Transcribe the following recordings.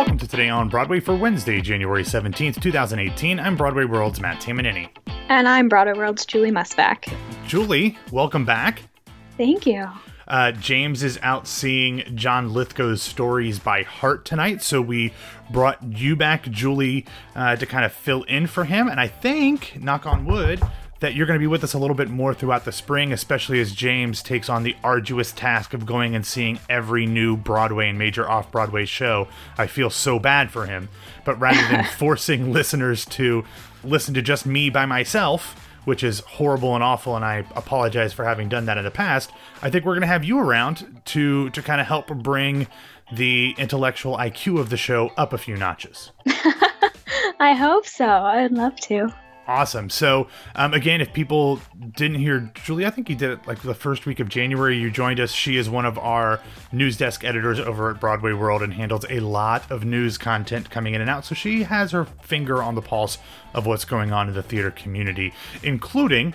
Welcome to Today on Broadway for Wednesday, January 17th, 2018. I'm Broadway World's Matt Tamanini. And I'm Broadway World's Julie Musback. Julie, welcome back. Thank you. James is out seeing John Lithgow's Stories by Heart tonight, so we brought you back, Julie, to kind of fill in for him. And I think, knock on wood, that you're going to be with us a little bit more throughout the spring, especially as James takes on the arduous task of going and seeing every new Broadway and major off-Broadway show. I feel so bad for him. But rather than forcing listeners to listen to just me by myself, which is horrible and awful, and I apologize for having done that in the past, I think we're going to have you around to kind of help bring the intellectual IQ of the show up a few notches. I hope so. I'd love to. Awesome. So, again, if people didn't hear, Julie, I think you did it like the first week of January. You joined us. She is one of our news desk editors over at Broadway World and handles a lot of news content coming in and out. So she has her finger on the pulse of what's going on in the theater community, including,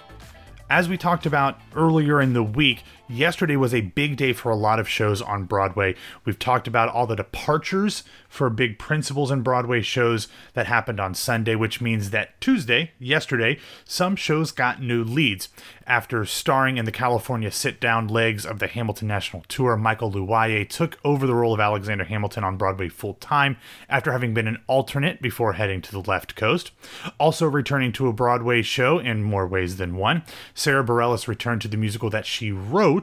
as we talked about earlier in the week, yesterday was a big day for a lot of shows on Broadway. We've talked about all the departures for big principals and Broadway shows that happened on Sunday, which means that Tuesday, yesterday, some shows got new leads. After starring in the California sit-down legs of the Hamilton National Tour, Michael Luwaye took over the role of Alexander Hamilton on Broadway full-time after having been an alternate before heading to the left coast. Also returning to a Broadway show in more ways than one, Sarah Bareilles returned to the musical that she wrote,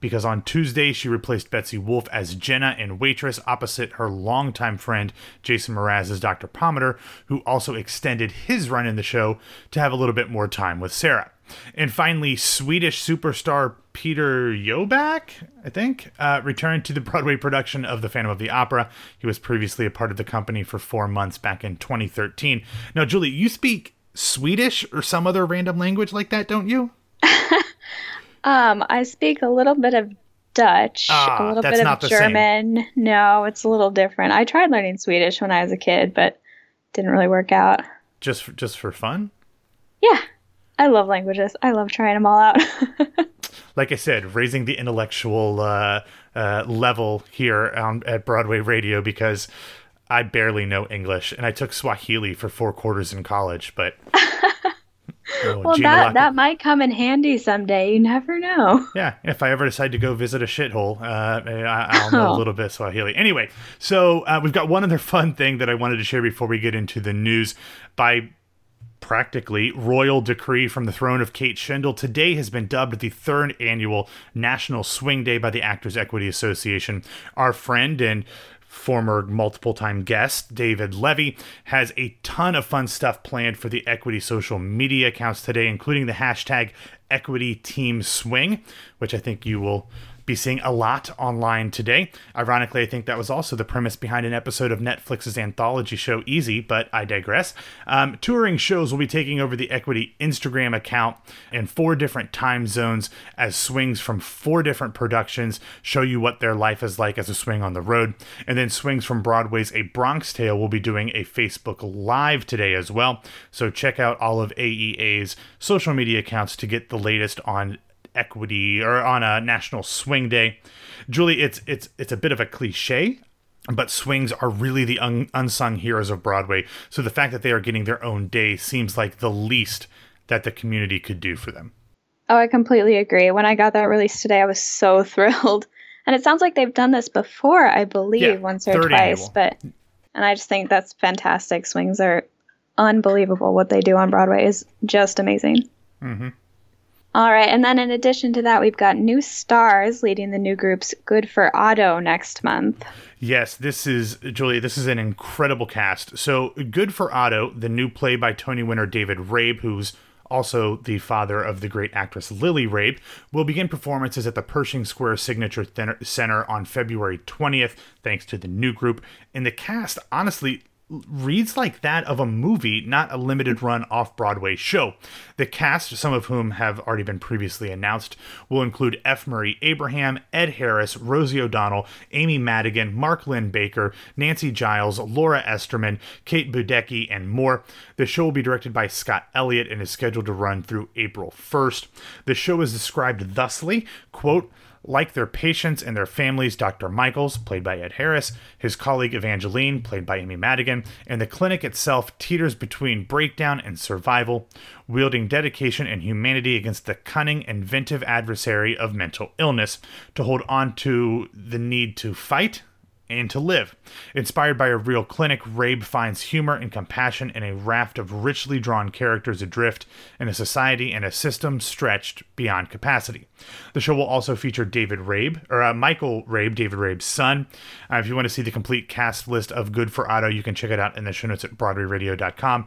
because on Tuesday she replaced Betsy Wolfe as Jenna in Waitress opposite her longtime friend Jason Mraz as Dr. Pomander, who also extended his run in the show to have a little bit more time with Sarah. And finally, Swedish superstar Peter Joback, I think, returned to the Broadway production of The Phantom of the Opera. He was previously a part of the company for 4 months back in 2013. Now, Julie, you speak Swedish or some other random language like that, don't you? I speak a little bit of Dutch, a little bit of German. Same. No, it's a little different. I tried learning Swedish when I was a kid, but didn't really work out. Just for fun? Yeah. I love languages. I love trying them all out. Like I said, raising the intellectual level here at Broadway Radio, because I barely know English, and I took Swahili for 4 quarters in college, but... well, that might come in handy someday. You never know. Yeah, if I ever decide to go visit a shithole, I'll know a little bit Swahili. Anyway, so we've got one other fun thing that I wanted to share before we get into the news. By practically royal decree from the throne of Kate Schindel, today has been dubbed the third annual National Swing Day by the Actors Equity Association. Our friend and former multiple-time guest, David Levy, has a ton of fun stuff planned for the Equity social media accounts today, including the hashtag #EquityTeamSwing, which I think you will be seeing a lot online today. Ironically, I think that was also the premise behind an episode of Netflix's anthology show Easy, but I digress. Touring shows will be taking over the Equity Instagram account in 4 different time zones, as swings from 4 different productions show you what their life is like as a swing on the road. And then swings from Broadway's A Bronx Tale will be doing a Facebook Live today as well. So check out all of AEA's social media accounts to get the latest on Equity or on a National Swing Day. Julie, it's a bit of a cliche, but swings are really the unsung heroes of Broadway. So the fact that they are getting their own day seems like the least that the community could do for them. Oh, I completely agree. When I got that release today, I was so thrilled. And it sounds like they've done this before, I believe, once or twice. And I just think that's fantastic. Swings are unbelievable. What they do on Broadway is just amazing. Mm-hmm. All right, and then in addition to that, we've got new stars leading the new group's Good for Otto next month. Yes, this is an incredible cast. So Good for Otto, the new play by Tony winner David Rabe, who's also the father of the great actress Lily Rabe, will begin performances at the Pershing Square Signature Center on February 20th, thanks to the new group. And the cast, honestly, reads like that of a movie, not a limited run off-Broadway show. The cast, some of whom have already been previously announced, will include F. Murray Abraham, Ed Harris, Rosie O'Donnell, Amy Madigan, Mark Lynn Baker, Nancy Giles, Laura Esterman, Kate Budecki, and more. The show will be directed by Scott Elliott and is scheduled to run through April 1st. The show is described thusly, quote, Like their patients and their families, Dr. Michaels, played by Ed Harris, his colleague Evangeline, played by Amy Madigan, and the clinic itself teeters between breakdown and survival, wielding dedication and humanity against the cunning, inventive adversary of mental illness to hold on to the need to fight and to live. Inspired by a real clinic, Rabe finds humor and compassion in a raft of richly drawn characters adrift in a society and a system stretched beyond capacity. The show will also feature Michael Rabe, David Rabe's son. If you want to see the complete cast list of Good for Otto, you can check it out in the show notes at BroadwayRadio.com.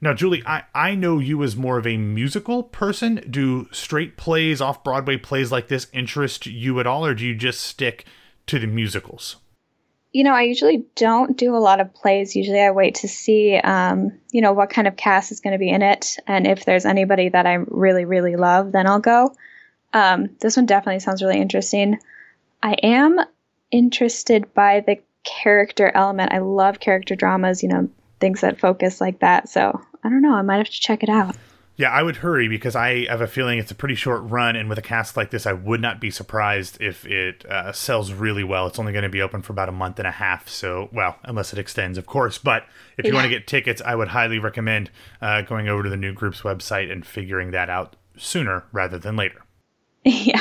Now, Julie, I know you as more of a musical person. Do straight plays, off-Broadway plays like this interest you at all, or do you just stick to the musicals? You know, I usually don't do a lot of plays. Usually I wait to see, what kind of cast is going to be in it. And if there's anybody that I really, really love, then I'll go. This one definitely sounds really interesting. I am interested by the character element. I love character dramas, things that focus like that. So I don't know. I might have to check it out. Yeah, I would hurry because I have a feeling it's a pretty short run. And with a cast like this, I would not be surprised if it sells really well. It's only going to be open for about a month and a half. So, well, unless it extends, of course. But if you want to get tickets, I would highly recommend going over to the new group's website and figuring that out sooner rather than later. Yeah.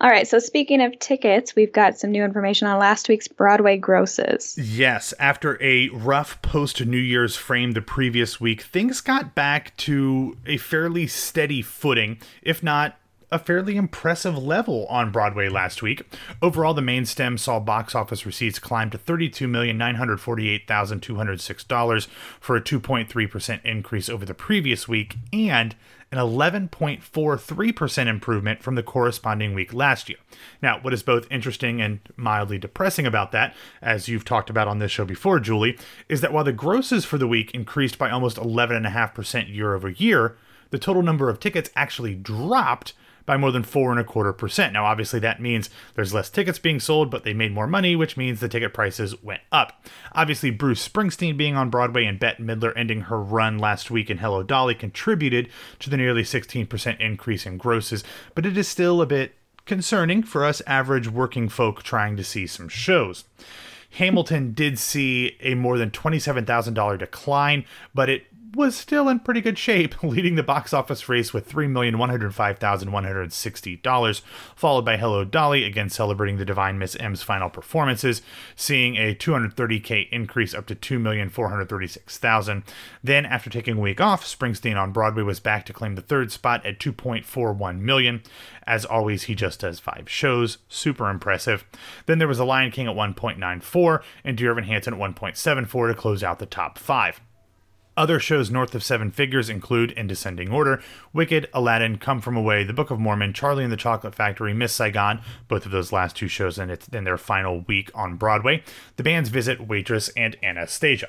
All right. So speaking of tickets, we've got some new information on last week's Broadway grosses. Yes. After a rough post-New Year's frame the previous week, things got back to a fairly steady footing, if not a fairly impressive level on Broadway last week. Overall, the main stem saw box office receipts climb to $32,948,206 for a 2.3% increase over the previous week and an 11.43% improvement from the corresponding week last year. Now, what is both interesting and mildly depressing about that, as you've talked about on this show before, Julie, is that while the grosses for the week increased by almost 11.5% year over year, the total number of tickets actually dropped by more than 4.25%. Now, obviously, that means there's less tickets being sold, but they made more money, which means the ticket prices went up. Obviously, Bruce Springsteen being on Broadway and Bette Midler ending her run last week in Hello, Dolly contributed to the nearly 16% increase in grosses, but it is still a bit concerning for us average working folk trying to see some shows. Hamilton did see a more than $27,000 decline, but it was still in pretty good shape, leading the box office race with $3,105,160, followed by Hello, Dolly, again celebrating the Divine Miss M's final performances, seeing a $230,000 increase up to $2,436,000. Then, after taking a week off, Springsteen on Broadway was back to claim the third spot at $2.41 million. As always, he just does 5 shows. Super impressive. Then there was The Lion King at $1.94 and Dear Evan Hansen at $1.74 to close out the top 5. Other shows north of 7 figures include, in descending order, Wicked, Aladdin, Come From Away, The Book of Mormon, Charlie and the Chocolate Factory, Miss Saigon, both of those last 2 shows in their final week on Broadway, The Band's Visit, Waitress, and Anastasia.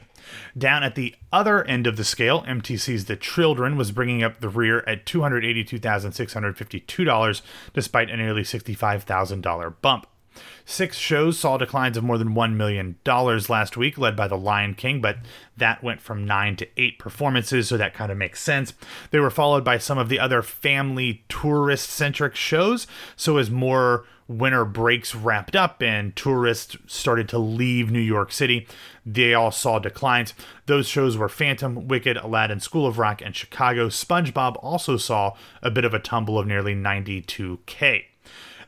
Down at the other end of the scale, MTC's The Children was bringing up the rear at $282,652, despite a nearly $65,000 bump. 6 shows saw declines of more than $1 million last week, led by The Lion King, but that went from 9 to 8 performances, so that kind of makes sense. They were followed by some of the other family tourist-centric shows, so as more winter breaks wrapped up and tourists started to leave New York City, they all saw declines. Those shows were Phantom, Wicked, Aladdin, School of Rock, and Chicago. SpongeBob also saw a bit of a tumble of nearly $92,000.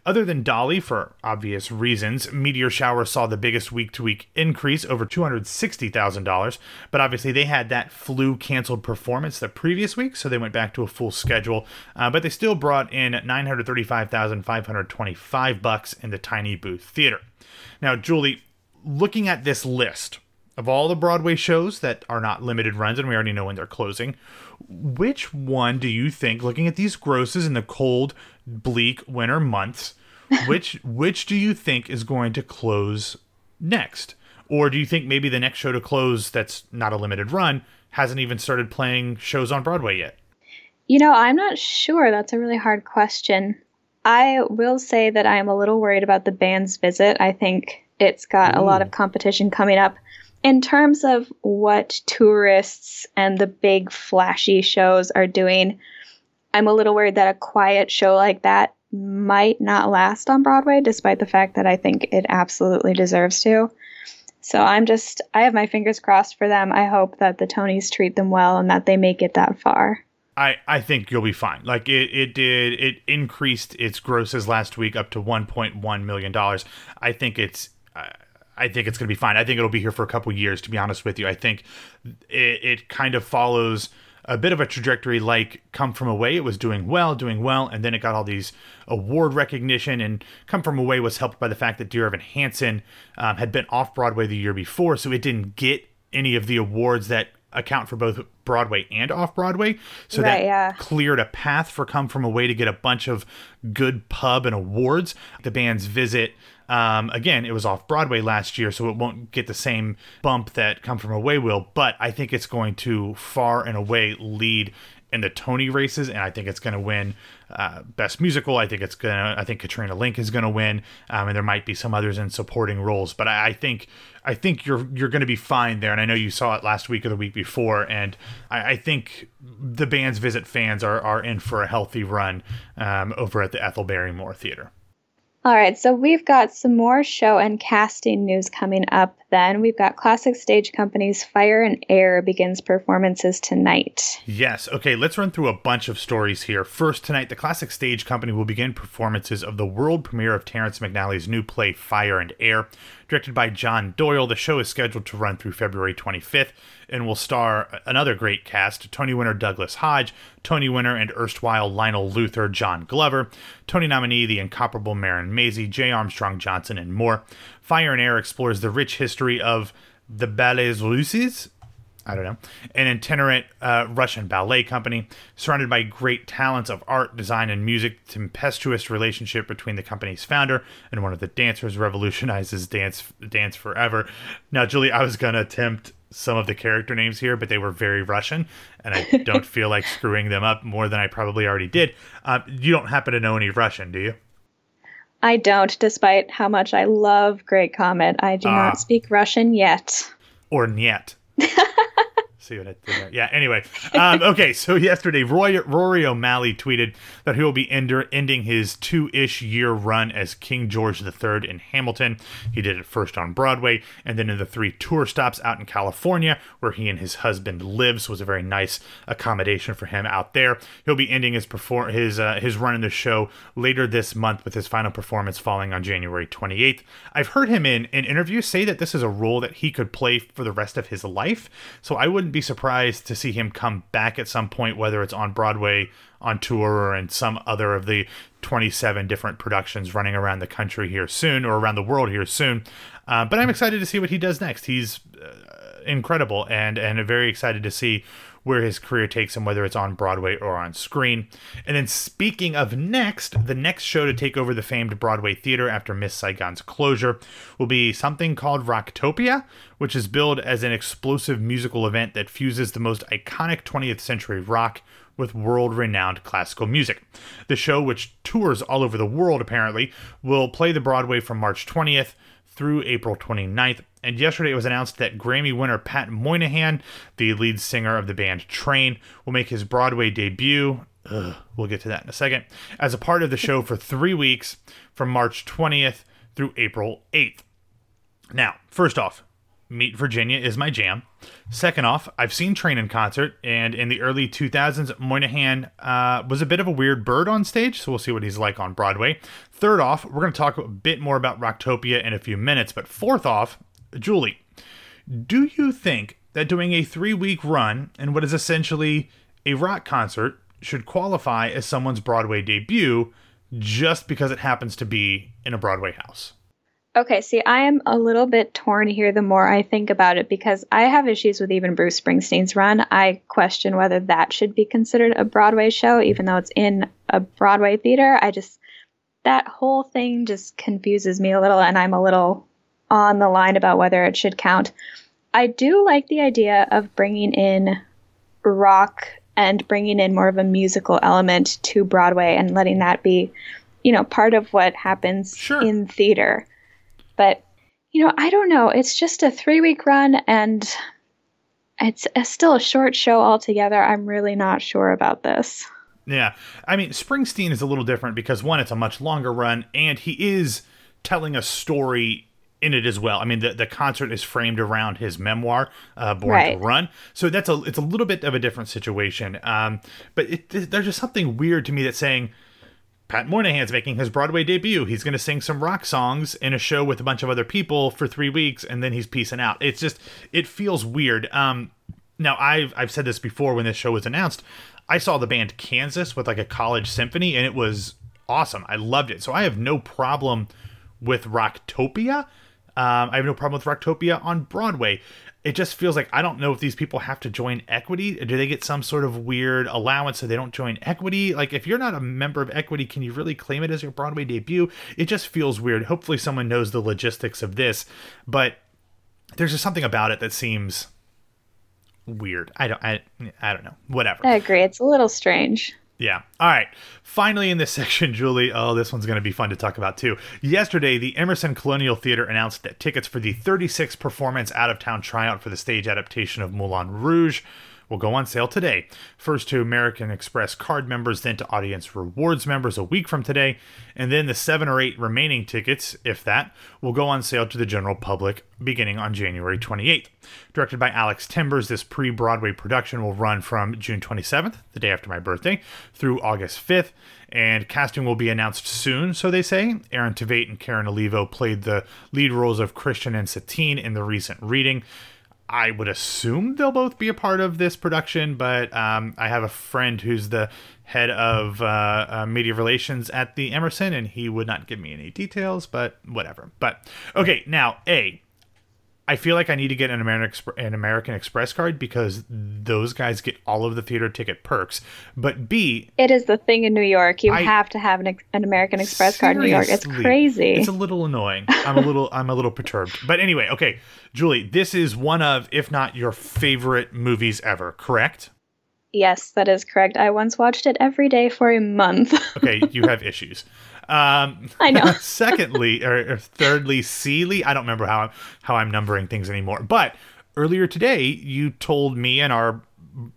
Other than Dolly, for obvious reasons, Meteor Shower saw the biggest week-to-week increase, over $260,000, but obviously they had that flu-canceled performance the previous week, so they went back to a full schedule, but they still brought in $935,525 in the Tiny Booth Theater. Now, Julie, looking at this list of all the Broadway shows that are not limited runs, and we already know when they're closing, which one do you think, looking at these grosses in the cold, bleak winter months, which do you think is going to close next? Or do you think maybe the next show to close that's not a limited run hasn't even started playing shows on Broadway yet? I'm not sure. That's a really hard question. I will say that I am a little worried about The Band's Visit. I think it's got a lot of competition coming up. In terms of what tourists and the big flashy shows are doing, I'm a little worried that a quiet show like that might not last on Broadway, despite the fact that I think it absolutely deserves to. So I have my fingers crossed for them. I hope that the Tonys treat them well and that they make it that far. I think you'll be fine. Like it increased its grosses last week up to $1.1 million. I think it's going to be fine. I think it'll be here for a couple years, to be honest with you. I think it kind of follows a bit of a trajectory like Come From Away. It was doing well, and then it got all these award recognition, and Come From Away was helped by the fact that Dear Evan Hansen had been off-Broadway the year before, so it didn't get any of the awards that account for both Broadway and off-Broadway. So cleared a path for Come From Away to get a bunch of good pub and awards. The band's visit, again, it was off-Broadway last year, so it won't get the same bump that Come From Away will, but I think it's going to far and away lead in the Tony races, and I think it's going to win Best Musical. I think Katrina Link is going to win, and there might be some others in supporting roles, but I think you're going to be fine there, and I know you saw it last week or the week before, and I think the Band's Visit fans are in for a healthy run over at the Ethel Barrymore Theater. All right, so we've got some more show and casting news coming up then. We've got Classic Stage Company's Fire and Air begins performances tonight. Yes, okay, let's run through a bunch of stories here. First, tonight, the Classic Stage Company will begin performances of the world premiere of Terrence McNally's new play, Fire and Air. Directed by John Doyle, the show is scheduled to run through February 25th and will star another great cast, Tony winner Douglas Hodge, Tony winner and erstwhile Lionel Luther John Glover, Tony nominee the incomparable Maren Maisie, Jay Armstrong Johnson, and more. Fire and Air explores the rich history of the Ballets Russes, an itinerant Russian ballet company surrounded by great talents of art, design, and music. The tempestuous relationship between the company's founder and one of the dancers revolutionizes dance forever. Now, Julie, I was going to attempt some of the character names here, but they were very Russian, and I don't feel like screwing them up more than I probably already did. You don't happen to know any Russian, do you? I don't, despite how much I love Great Comet. I do not speak Russian yet. Or nyet. See what I did there. Yeah, anyway. Okay, so yesterday, Rory O'Malley tweeted that he will be ending his two-ish year run as King George III in Hamilton. He did it first on Broadway, and then in the 3 tour stops out in California, where he and his husband lives, was a very nice accommodation for him out there. He'll be ending his run in the show later this month, with his final performance falling on January 28th. I've heard him in an interview say that this is a role that he could play for the rest of his life, so I wouldn't be surprised to see him come back at some point, whether it's on Broadway, on tour, or in some other of the 27 different productions running around the country here soon, or around the world here soon. But I'm excited to see what he does next. He's incredible, and very excited to see where his career takes him, whether it's on Broadway or on screen. And then, speaking of next, the next show to take over the famed Broadway theater after Miss Saigon's closure will be something called Rocktopia, which is billed as an explosive musical event that fuses the most iconic 20th century rock with world-renowned classical music. The show, which tours all over the world apparently, will play the Broadway from March 20th through April 29th. And yesterday it was announced that Grammy winner Pat Monahan, the lead singer of the band Train, will make his Broadway debut, we'll get to that in a second, as a part of the show for 3 weeks from March 20th through April 8th. Now, first off, Meet Virginia is my jam. Second off, I've seen Train in concert, and in the early 2000s, Moynihan was a bit of a weird bird on stage, so we'll see what he's like on Broadway. Third off, we're going to talk a bit more about Rocktopia in a few minutes, but fourth off, Julie, do you think that doing a 3-week run in what is essentially a rock concert should qualify as someone's Broadway debut just because it happens to be in a Broadway house? Okay, see, I am a little bit torn here the more I think about it, because I have issues with even Bruce Springsteen's run. I question whether that should be considered a Broadway show, even though it's in a Broadway theater. That whole thing just confuses me a little, and I'm a little on the line about whether it should count. I do like the idea of bringing in rock and bringing in more of a musical element to Broadway and letting that be, part of what happens in theater. But, I don't know. It's just a 3-week run, and it's still a short show altogether. I'm really not sure about this. Yeah. I mean, Springsteen is a little different because, one, it's a much longer run, and he is telling a story in it as well. I mean, the concert is framed around his memoir, Born to Run. So that's it's a little bit of a different situation. But there's just something weird to me that's saying, Pat Monahan's making his Broadway debut. He's going to sing some rock songs in a show with a bunch of other people for 3 weeks, and then he's peacing out. It's just, it feels weird. Now, I've said this before when this show was announced. I saw the band Kansas with like a college symphony, and it was awesome. I loved it. So I have no problem with Rocktopia. I have no problem with Rocktopia on Broadway. It just feels like, I don't know if these people have to join Equity. Do they get some sort of weird allowance so they don't join Equity? Like, if you're not a member of Equity, can you really claim it as your Broadway debut? It just feels weird. Hopefully someone knows the logistics of this, but there's just something about it that seems weird. I don't know. Whatever. I agree. It's a little strange. Yeah. All right. Finally, in this section, Julie, oh, this one's going to be fun to talk about, too. Yesterday, the Emerson Colonial Theater announced that tickets for the 36th performance out-of-town tryout for the stage adaptation of Moulin Rouge will go on sale today. First to American Express card members, then to Audience Rewards members a week from today. And then the 7 or 8 remaining tickets, if that, will go on sale to the general public beginning on January 28th. Directed by Alex Timbers, this pre-Broadway production will run from June 27th, the day after my birthday, through August 5th. And casting will be announced soon, so they say. Aaron Tveit and Karen Olivo played the lead roles of Christian and Satine in the recent reading. I would assume they'll both be a part of this production, but I have a friend who's the head of media relations at the Emerson, and he would not give me any details, but whatever. But, okay, now, A, I feel like I need to get an American Express card because those guys get all of the theater ticket perks. But B, it is the thing in New York. You have to have an American Express card in New York. It's crazy. It's a little annoying. I'm a little perturbed. But anyway, okay, Julie, this is one of, if not your favorite movies ever, correct? Yes, that is correct. I once watched it every day for a month. Okay, you have issues. I know. Secondly, or thirdly, Seeley, I don't remember how I'm numbering things anymore. But earlier today, you told me and our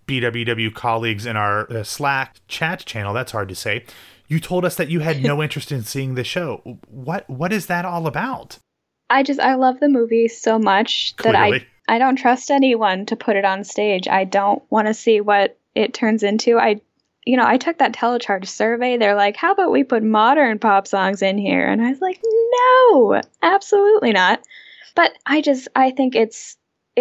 BWW colleagues in our Slack chat channel, that's hard to say, you told us that you had no interest in seeing the show. What is that all about? I love the movie so much that I don't trust anyone to put it on stage. I don't want to see what it turns into. I took that Telecharge survey. They're like, how about we put modern pop songs in here? And I was like, no, absolutely not. But I think it's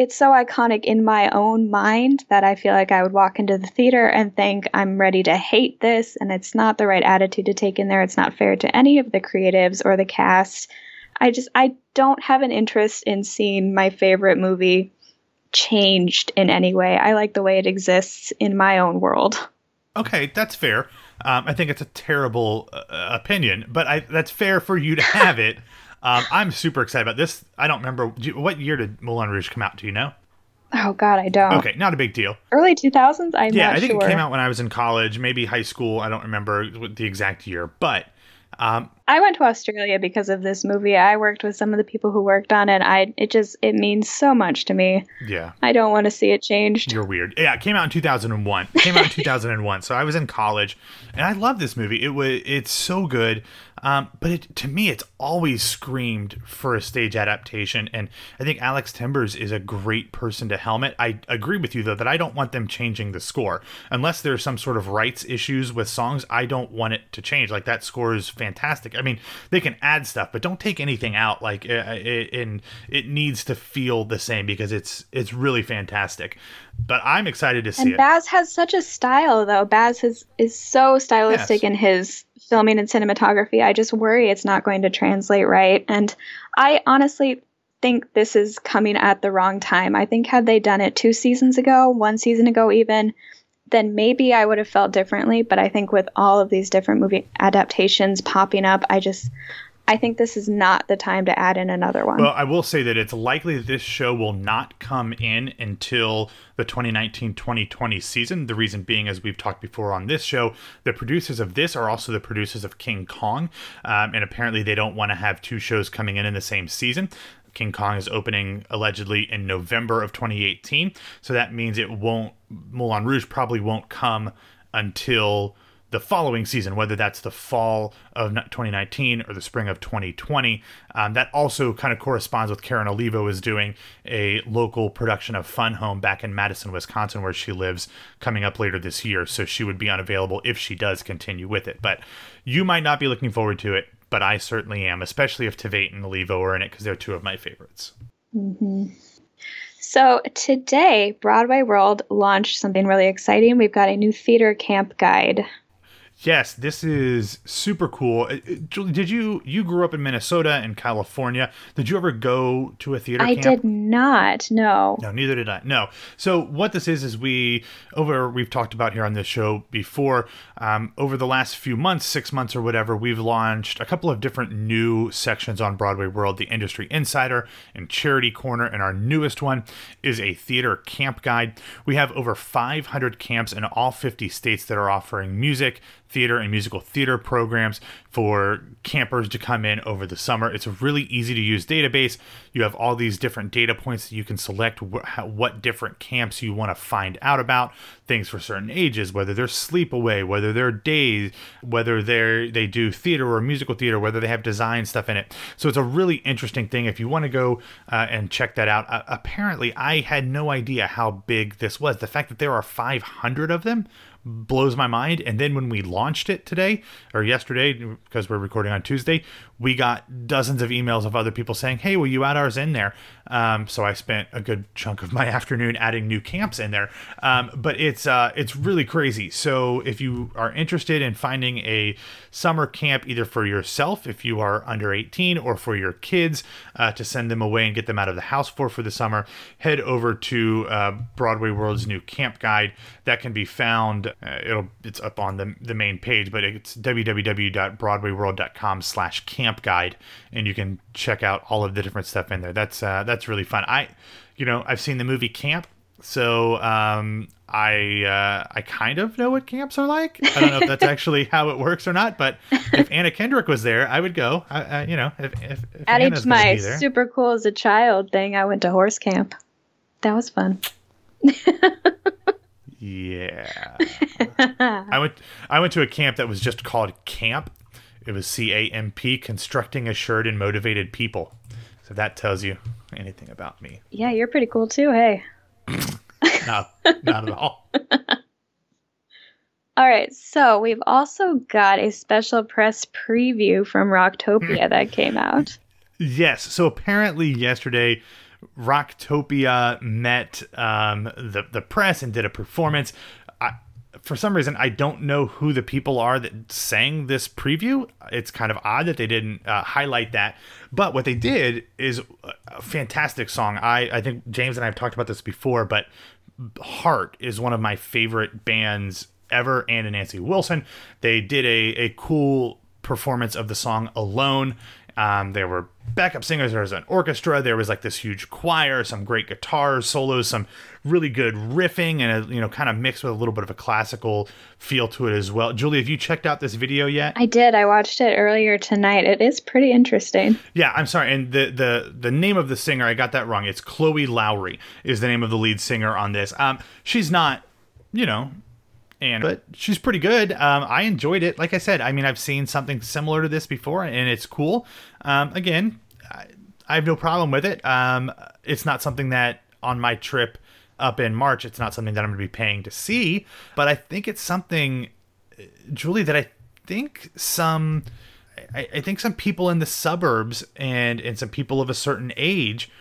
so iconic in my own mind that I feel like I would walk into the theater and think I'm ready to hate this. And it's not the right attitude to take in there. It's not fair to any of the creatives or the cast. I don't have an interest in seeing my favorite movie changed in any way. I like the way it exists in my own world. Okay, that's fair. I think it's a terrible opinion, but that's fair for you to have it. I'm super excited about this. I don't remember. What year did Moulin Rouge come out? Do you know? Oh, God, I don't. Okay, not a big deal. Early 2000s? Yeah, I think it came out when I was in college, maybe high school. I don't remember the exact year, but... I went to Australia because of this movie. I worked with some of the people who worked on it. It means so much to me. Yeah. I don't want to see it changed. You're weird. Yeah, it came out in 2001. So I was in college, and I love this movie. It's so good. But to me, it's always screamed for a stage adaptation, and I think Alex Timbers is a great person to helm it. I agree with you, though, that I don't want them changing the score. Unless there's some sort of rights issues with songs, I don't want it to change. Like, that score is fantastic. I mean, they can add stuff, but don't take anything out. Like, and it needs to feel the same because it's really fantastic. But I'm excited to see it. And Baz has such a style, though. Baz is so stylistic in his filming and cinematography. I just worry it's not going to translate right. And I honestly think this is coming at the wrong time. I think had they done it 2 seasons ago, 1 season ago even, then maybe I would have felt differently. But I think with all of these different movie adaptations popping up, I think this is not the time to add in another one. Well, I will say that it's likely this show will not come in until the 2019-2020 season. The reason being, as we've talked before on this show, the producers of this are also the producers of King Kong. And apparently they don't want to have 2 shows coming in the same season. King Kong is opening allegedly in November of 2018. So that means Moulin Rouge probably won't come until the following season, whether that's the fall of 2019 or the spring of 2020. That also kind of corresponds with Karen Olivo is doing a local production of Fun Home back in Madison, Wisconsin, where she lives, coming up later this year. So she would be unavailable if she does continue with it. But you might not be looking forward to it, but I certainly am, especially if Tveit and Olivo are in it, because they're two of my favorites. Mm-hmm. So today, Broadway World launched something really exciting. We've got a new theater camp guide. Yes, this is super cool. Julie, did you grew up in Minnesota and California. Did you ever go to a theater camp? I did not, no. No, neither did I, no. So what this is we've talked about here on this show before, over the last few months, 6 months or whatever, we've launched a couple of different new sections on Broadway World, the Industry Insider and Charity Corner, and our newest one is a theater camp guide. We have over 500 camps in all 50 states that are offering music, theater, and musical theater programs for campers to come in over the summer. It's a really easy to use database. You have all these different data points that you can select what different camps you want to find out about, things for certain ages, whether they're sleepaway, whether they're days, whether they do theater or musical theater, whether they have design stuff in it. So it's a really interesting thing. If you want to go and check that out, apparently I had no idea how big this was. The fact that there are 500 of them blows my mind. And then when we launched it today or yesterday, because we're recording on Tuesday, we got dozens of emails of other people saying, hey, will you add ours in there? So I spent a good chunk of my afternoon adding new camps in there. But it's really crazy. So if you are interested in finding a summer camp, either for yourself, if you are under 18, or for your kids to send them away and get them out of the house for the summer, head over to Broadway World's new camp guide that can be found. It's up on the main page, but it's www.broadwayworld.com/campguide, and you can check out all of the different stuff in there. That's really fun. I've seen the movie Camp, so I kind of know what camps are like. I don't know if that's actually how it works or not, but if Anna Kendrick was there, I would go. If at Anna's my super cool as a child thing, I went to horse camp. That was fun. Yeah. I went to a camp that was just called Camp. It was CAMP, Constructing Assured and Motivated People. So that tells you anything about me. Yeah, you're pretty cool too, hey. No, not at all. All right, so we've also got a special press preview from Rocktopia that came out. Yes, so apparently yesterday, Rocktopia met the press and did a performance. For some reason, I don't know who the people are that sang this preview. It's kind of odd that they didn't highlight that. But what they did is a fantastic song. I think James and I have talked about this before, but Heart is one of my favorite bands ever, and Nancy Wilson. They did a cool performance of the song Alone. There were backup singers, there was an orchestra, there was like this huge choir, some great guitar solos, some really good riffing, and kind of mixed with a little bit of a classical feel to it as well. Julie, have you checked out this video yet? I did. I watched it earlier tonight. It is pretty interesting. Yeah, I'm sorry. And the name of the singer, I got that wrong. It's Chloe Lowry is the name of the lead singer on this. She's not, but she's pretty good. I enjoyed it. Like I said, I've seen something similar to this before, and it's cool. Again, I have no problem with it. It's not something that on my trip up in March, it's not something that I'm going to be paying to see. But I think it's something, Julie, that I think some people in the suburbs and some people of a certain age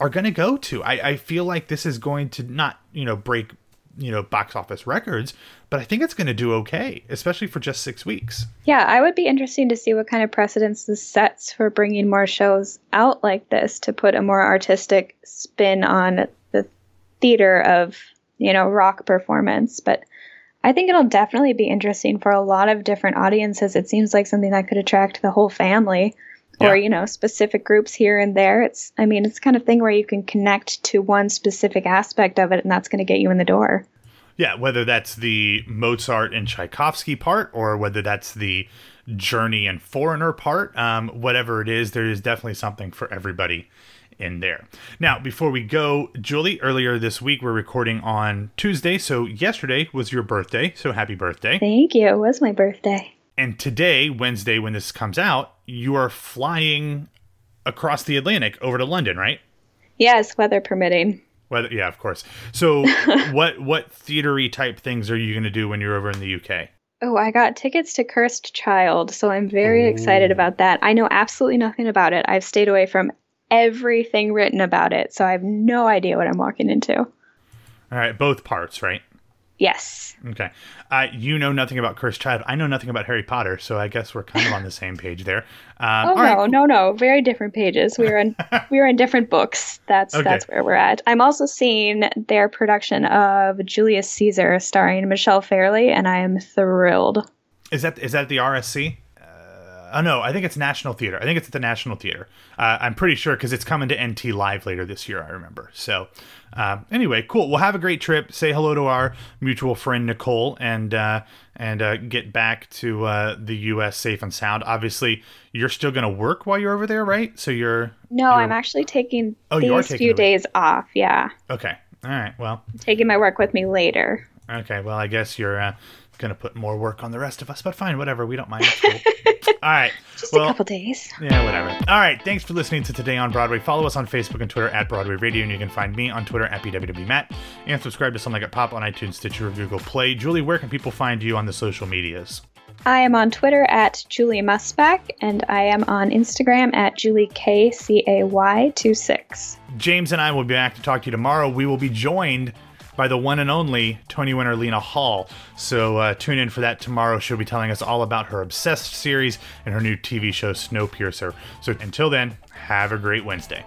are going to go to. I feel like this is going to not, break box office records, but I think it's going to do okay, especially for just 6 weeks. Yeah, I would be interested to see what kind of precedents this sets for bringing more shows out like this to put a more artistic spin on the theater of, rock performance. But I think it'll definitely be interesting for a lot of different audiences. It seems like something that could attract the whole family or, specific groups here and there. It's the kind of thing where you can connect to one specific aspect of it, and that's going to get you in the door. Yeah, whether that's the Mozart and Tchaikovsky part or whether that's the Journey and Foreigner part, whatever it is, there is definitely something for everybody in there. Now, before we go, Julie, earlier this week, we're recording on Tuesday. So yesterday was your birthday. So happy birthday. Thank you. It was my birthday. And today, Wednesday, when this comes out, you are flying across the Atlantic over to London, right? Yes, weather permitting. Well, yeah, of course. So what theater-y type things are you going to do when you're over in the UK? Oh, I got tickets to Cursed Child, so I'm very excited about that. I know absolutely nothing about it. I've stayed away from everything written about it, so I have no idea what I'm walking into. All right, both parts, right? Yes. Okay. You know nothing about Cursed Child. I know nothing about Harry Potter, so I guess we're kind of on the same page there. No. Very different pages. We were in different books. That's where we're at. I'm also seeing their production of Julius Caesar starring Michelle Fairley, and I am thrilled. Is that the RSC? Oh, no, I think it's National Theater. I think it's at the National Theater. I'm pretty sure because it's coming to NT Live later this year, I remember. So anyway, cool. Well, have a great trip. Say hello to our mutual friend, Nicole, and get back to the U.S. safe and sound. Obviously, you're still going to work while you're over there, right? So you're... No, I'm actually taking these few days off. Yeah. Okay. All right. Well, I'm taking my work with me later. Okay. Well, I guess you're... going to put more work on the rest of us, but fine, whatever, we don't mind. Cool. All right, just a couple days, yeah, whatever. All right, thanks for listening to Today on Broadway. Follow us on Facebook and Twitter at Broadway Radio, and you can find me on Twitter at pwwmatt, and subscribe to Something Like It Pop on iTunes, Stitcher, or Google Play. Julie, where can people find you on the social medias? I am on Twitter at Julie Musback, and I am on Instagram at JulieKCAY26. James and I will be back to talk to you tomorrow. We will be joined by the one and only Tony winner Lena Hall. So tune in for that tomorrow. She'll be telling us all about her Obsessed series and her new TV show Snowpiercer. So until then, have a great Wednesday.